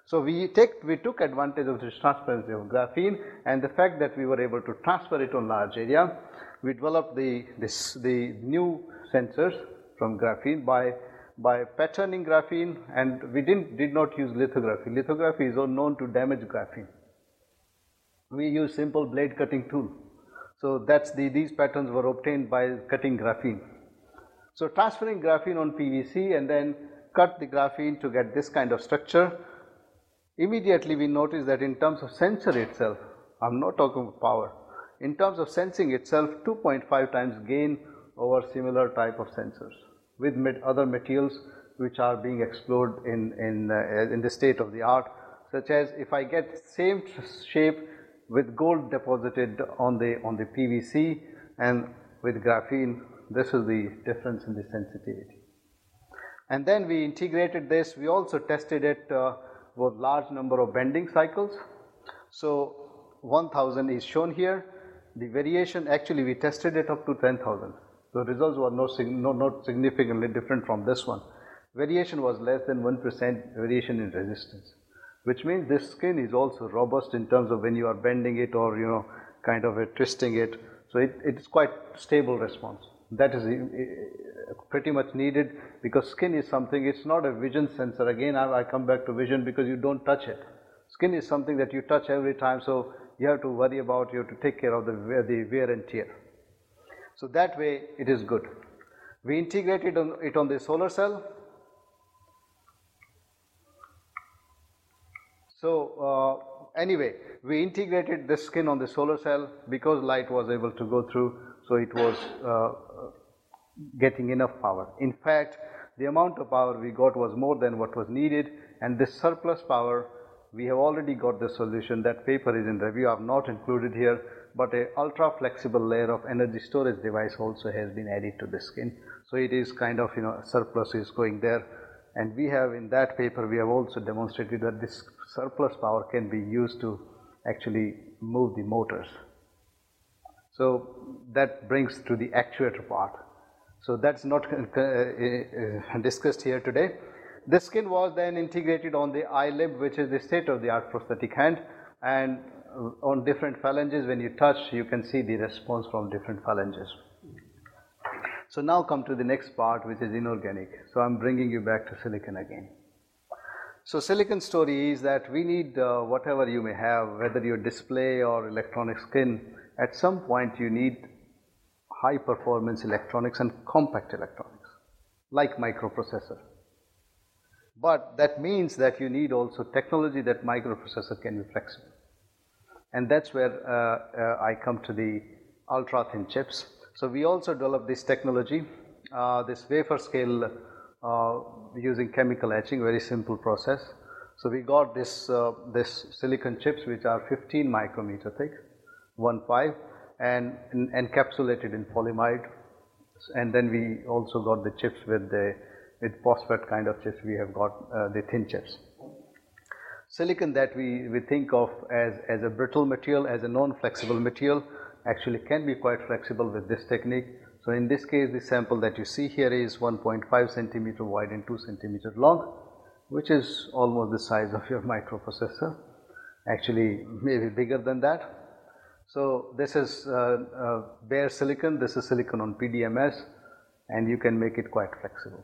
So we take, we took advantage of this transparency of graphene and the fact that we were able to transfer it on large area. We developed the, this, the new sensors from graphene by by patterning graphene, and we didn't did not use lithography. Lithography is known to damage graphene. we use simple blade cutting tool. So that's the, these patterns were obtained by cutting graphene. So transferring graphene on P V C and then cut the graphene to get this kind of structure. Immediately we notice that in terms of sensor itself, I am not talking about power, in terms of sensing itself, two point five times gain over similar type of sensors with other materials which are being explored in, in, uh, in the state of the art, such as if I get same shape with gold deposited on the, on the P V C and with graphene, this is the difference in the sensitivity. And then we integrated this, we also tested it uh, with large number of bending cycles. So one thousand is shown here, the variation actually we tested it up to ten thousand. The results were not, no, not significantly different from this one. Variation was less than one percent variation in resistance, which means this skin is also robust in terms of when you are bending it or you know kind of twisting it. So it, it is quite stable response. That is pretty much needed because skin is something, it's not a vision sensor. Again, I, I come back to vision because you don't touch it. Skin is something that you touch every time, so you have to worry about, you have to take care of the, the wear and tear. So that way it is good. We integrated on, it on the solar cell. So uh, anyway, we integrated this skin on the solar cell because light was able to go through, so it was uh, getting enough power. In fact, the amount of power we got was more than what was needed, and this surplus power, we have already got the solution. That paper is in review, I have not included here, but an ultra flexible layer of energy storage device also has been added to the skin. So it is kind of, you know, surplus is going there, and we have in that paper, we have also demonstrated that this surplus power can be used to actually move the motors. So that brings to the actuator part. So that's not discussed here today. This skin was then integrated on the iLib, which is the state-of-the-art prosthetic hand, and on different phalanges when you touch you can see the response from different phalanges. So now come to the next part, which is inorganic. So I'm bringing you back to silicon again. So silicon story is that we need uh, whatever you may have, whether your display or electronic skin, at some point you need high performance electronics and compact electronics like microprocessor. But that means that you need also technology that microprocessor can be flexible. And that's where uh, uh, I come to the ultra thin chips. So we also developed this technology, uh, this wafer scale uh, using chemical etching, very simple process. So we got this, uh, this silicon chips which are fifteen micrometer thick, one five, and in, encapsulated in polyimide. And then we also got the chips with the with MOSFET kind of chips, we have got uh, the thin chips. Silicon that we, we think of as, as a brittle material, as a non-flexible material, actually can be quite flexible with this technique. So in this case, the sample that you see here is one point five centimeter wide and two centimeter long, which is almost the size of your microprocessor, actually maybe bigger than that. So this is uh, uh, bare silicon, this is silicon on P D M S, and you can make it quite flexible.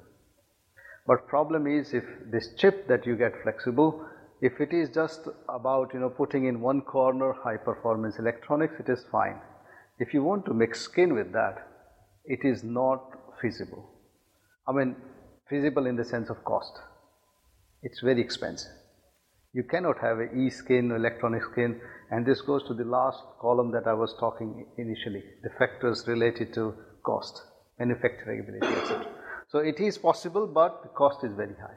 But problem is, if this chip that you get flexible, if it is just about, you know, putting in one corner high performance electronics, it is fine. If you want to mix skin with that, it is not feasible. I mean, feasible in the sense of cost. It's very expensive. You cannot have an e-skin, electronic skin, and this goes to the last column that I was talking initially, the factors related to cost, manufacturability, et cetera. So it is possible, but the cost is very high.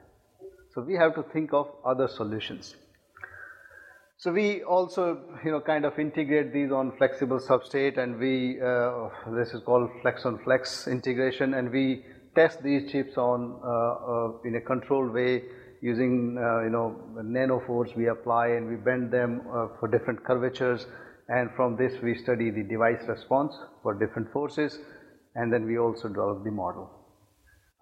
So we have to think of other solutions. So we also, you know, kind of integrate these on flexible substrate, and we, uh, this is called flex on flex integration, and we test these chips on, uh, uh, in a controlled way using, uh, you know, nanoforce we apply, and we bend them uh, for different curvatures, and from this we study the device response for different forces, and then we also develop the model.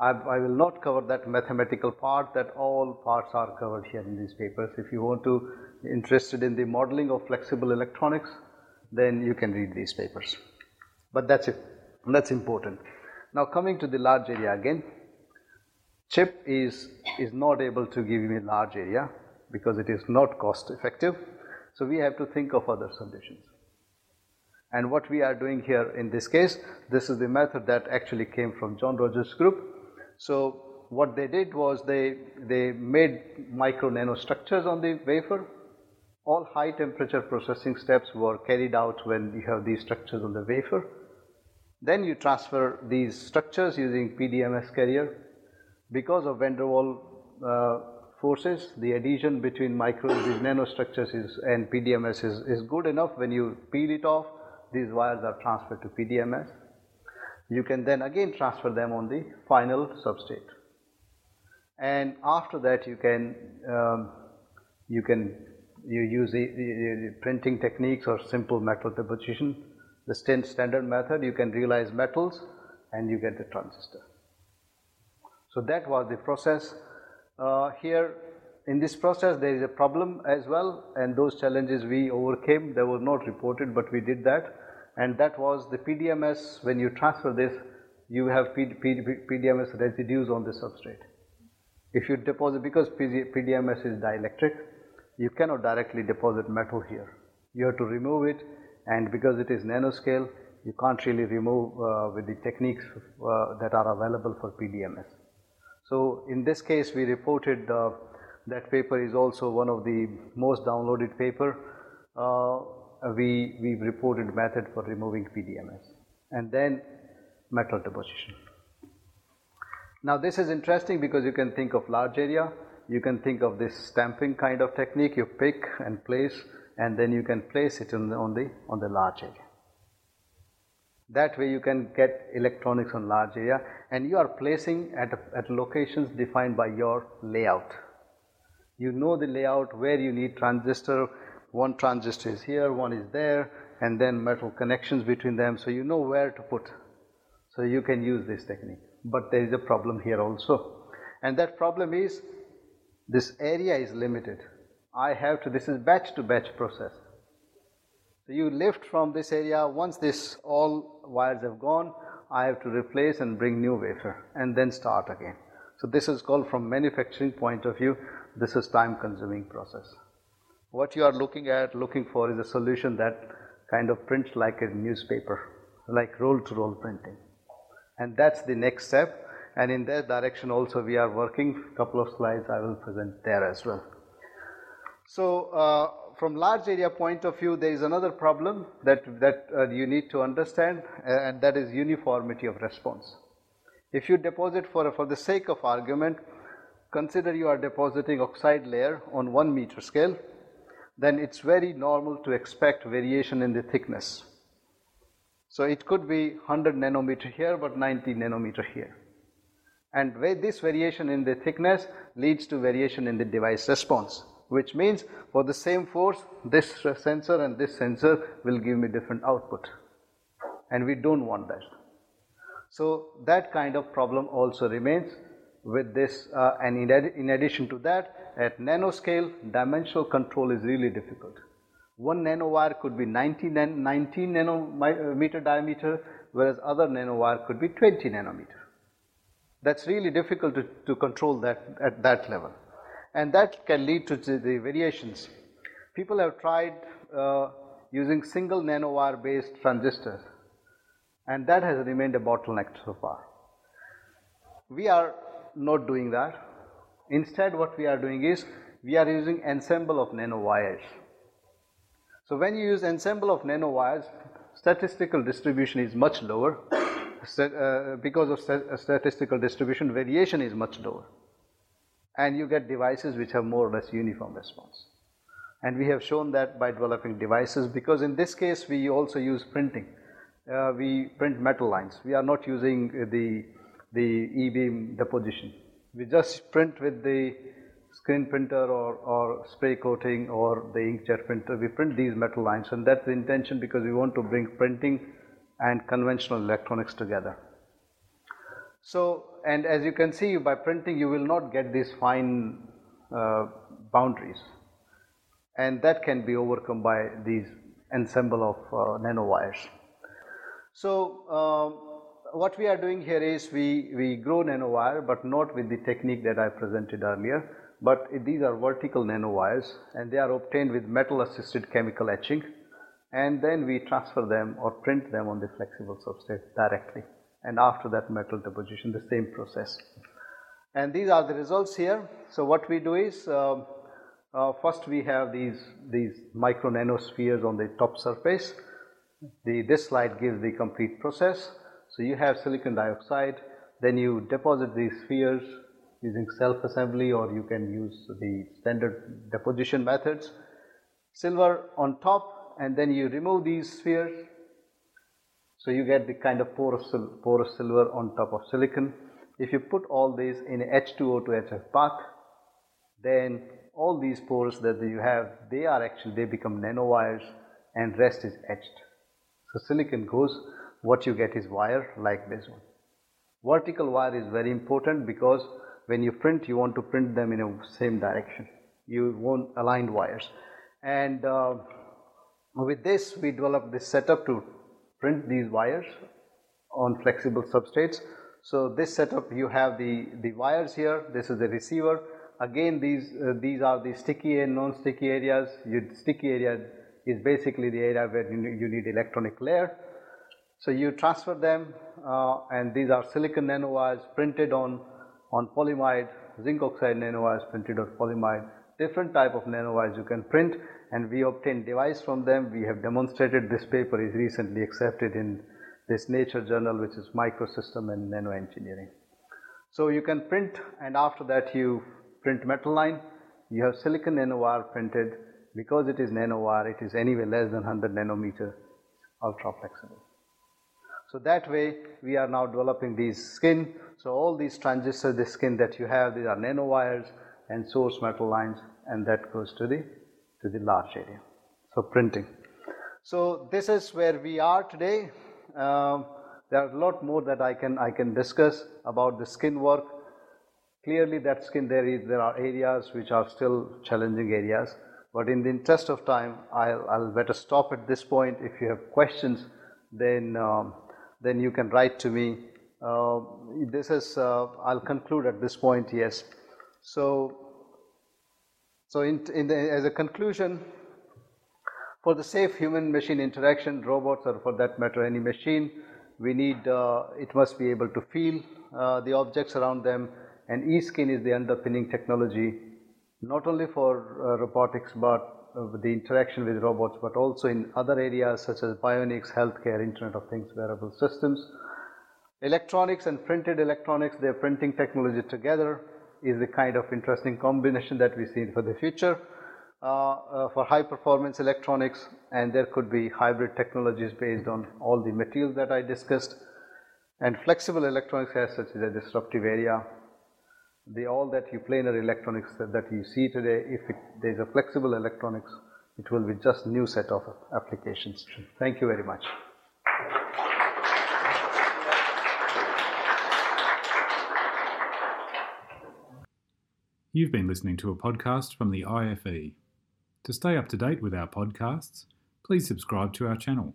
I will not cover that mathematical part, that all parts are covered here in these papers. If you want to be interested in the modeling of flexible electronics, then you can read these papers. But that's it, that's important. Now coming to the large area again, chip is, is not able to give me large area because it is not cost effective. So we have to think of other solutions. And what we are doing here in this case, this is the method that actually came from John Rogers' group. So what they did was they, they made micro nanostructures on the wafer. All high temperature processing steps were carried out when you have these structures on the wafer. Then you transfer these structures using P D M S carrier. Because of van der Waals uh, forces, the adhesion between micro these nanostructures is, and P D M S is, is good enough. When you peel it off, these wires are transferred to P D M S. You can then again transfer them on the final substrate. And after that, you can um, you can you use the, the, the printing techniques or simple metal deposition, the standard method. You can realize metals, and you get the transistor. So that was the process. Uh, here, in this process, there is a problem as well, and those challenges we overcame. They were not reported, but we did that. And that was the P D M S. When you transfer this, you have P D M S residues on the substrate. If you deposit, because P D M S is dielectric, you cannot directly deposit metal here. You have to remove it, and because it is nanoscale, you can't really remove uh, with the techniques uh, that are available for P D M S. So in this case, we reported uh, that paper is also one of the most downloaded paper. Uh, we we reported method for removing P D M S, and then metal deposition. Now this is interesting because you can think of large area, you can think of this stamping kind of technique. You pick and place, and then you can place it on the on the, on the large area. That way you can get electronics on large area, and you are placing at, at locations defined by your layout. You know the layout where you need transistor. One transistor is here, one is there, and then metal connections between them, so you know where to put. So you can use this technique. But there is a problem here also. And that problem is this area is limited. I have to, this is batch to batch process. So you lift from this area. Once this all wires have gone, I have to replace and bring new wafer and then start again. So this is called, from manufacturing point of view, this is time consuming process. What you are looking at, looking for is a solution that kind of prints like a newspaper, like roll to roll printing. And that's the next step, and in that direction also we are working. A couple of slides I will present there as well. So uh, from large area point of view, there is another problem that, that uh, you need to understand, and that is uniformity of response. If you deposit for, for the sake of argument, consider you are depositing oxide layer on one meter scale, then it's very normal to expect variation in the thickness. So it could be one hundred nanometer here, but ninety nanometer here. And this variation in the thickness leads to variation in the device response, which means for the same force, this sensor and this sensor will give me different output. And we don't want that. So that kind of problem also remains with this. Uh, and in, ad- in addition to that, at nanoscale, dimensional control is really difficult. One nanowire could be nineteen nanometer diameter, whereas other nanowire could be twenty nanometer. That's really difficult to, to control that at that level. And that can lead to the variations. People have tried uh, using single nanowire based transistors, and that has remained a bottleneck so far. We are not doing that. Instead, what we are doing is we are using ensemble of nanowires. So when you use ensemble of nanowires, statistical distribution is much lower. St- uh, because of st- statistical distribution, variation is much lower. And you get devices which have more or less uniform response. And we have shown that by developing devices, because in this case we also use printing. Uh, we print metal lines. We are not using the, the E-beam deposition. We just print with the screen printer or, or spray coating or the inkjet printer. We print these metal lines, and that's the intention, because we want to bring printing and conventional electronics together. So, and as you can see, by printing you will not get these fine uh, boundaries, and that can be overcome by these ensemble of uh, nanowires. So um, what we are doing here is we, we grow nanowire, but not with the technique that I presented earlier. but these are vertical nanowires, and they are obtained with metal-assisted chemical etching, and then we transfer them or print them on the flexible substrate directly, and after that metal deposition, the same process. And these are the results here. So what we do is, uh, uh, first we have these, these micro nanospheres on the top surface. The, this slide gives the complete process. So you have silicon dioxide, then you deposit these spheres using self-assembly, or you can use the standard deposition methods. Silver on top, and then you remove these spheres. So you get the kind of porous, porous silver on top of silicon. If you put all these in H two O to H F bath, then all these pores that you have, they are actually, they become nanowires, and rest is etched. So silicon goes, what you get is wire like this one. Vertical wire is very important because when you print, you want to print them in the same direction. You want aligned wires. And uh, with this, we developed this setup to print these wires on flexible substrates. So this setup, you have the, the wires here, this is the receiver. Again, these uh, these are the sticky and non-sticky areas. Your sticky area is basically the area where you, you need electronic layer. So you transfer them, uh, and these are silicon nanowires printed on, on polyimide, zinc oxide nanowires printed on polyimide, different type of nanowires you can print, and we obtain device from them. We have demonstrated, this paper is recently accepted in this Nature journal, which is microsystem and nanoengineering. So you can print, and after that you print metal line. You have silicon nanowire printed. Because it is nanowire, it is anyway less than one hundred nanometer, ultra flexible. So that way we are now developing these skin. So all these transistors, the skin that you have, these are nanowires and source metal lines, and that goes to the to the large area. So printing. So this is where we are today. Um, there are a lot more that I can I can discuss about the skin work. Clearly, that skin there is there are areas which are still challenging areas. But in the interest of time, I'll I'll better stop at this point. If you have questions, then um, then you can write to me. Uh, this is uh, I'll conclude at this point. Yes. So so in in the, as a conclusion. For the safe human-machine interaction, robots or for that matter any machine, we need, uh, it must be able to feel uh, the objects around them, and e-skin is the underpinning technology, not only for uh, robotics but uh, the interaction with robots, but also in other areas such as bionics, healthcare, Internet of Things, wearable systems. Electronics and printed electronics, their printing technology together is the kind of interesting combination that we see for the future. Uh, uh, for high performance electronics, and there could be hybrid technologies based on all the materials that I discussed, and flexible electronics as such is a disruptive area. The all that you planar electronics that, that you see today, if it, there's a flexible electronics, it will be just new set of applications. Thank you very much. You've been listening to a podcast from the I F E. To stay up to date with our podcasts, please subscribe to our channel.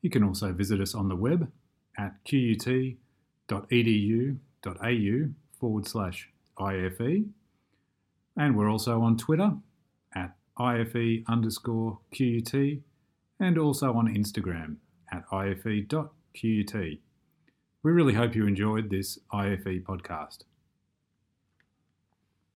You can also visit us on the web at qut dot e d u dot a u forward slash I F E, and we're also on Twitter at I F E underscore Q U T, and also on Instagram at I F E dot Q U T. We really hope you enjoyed this I F E podcast.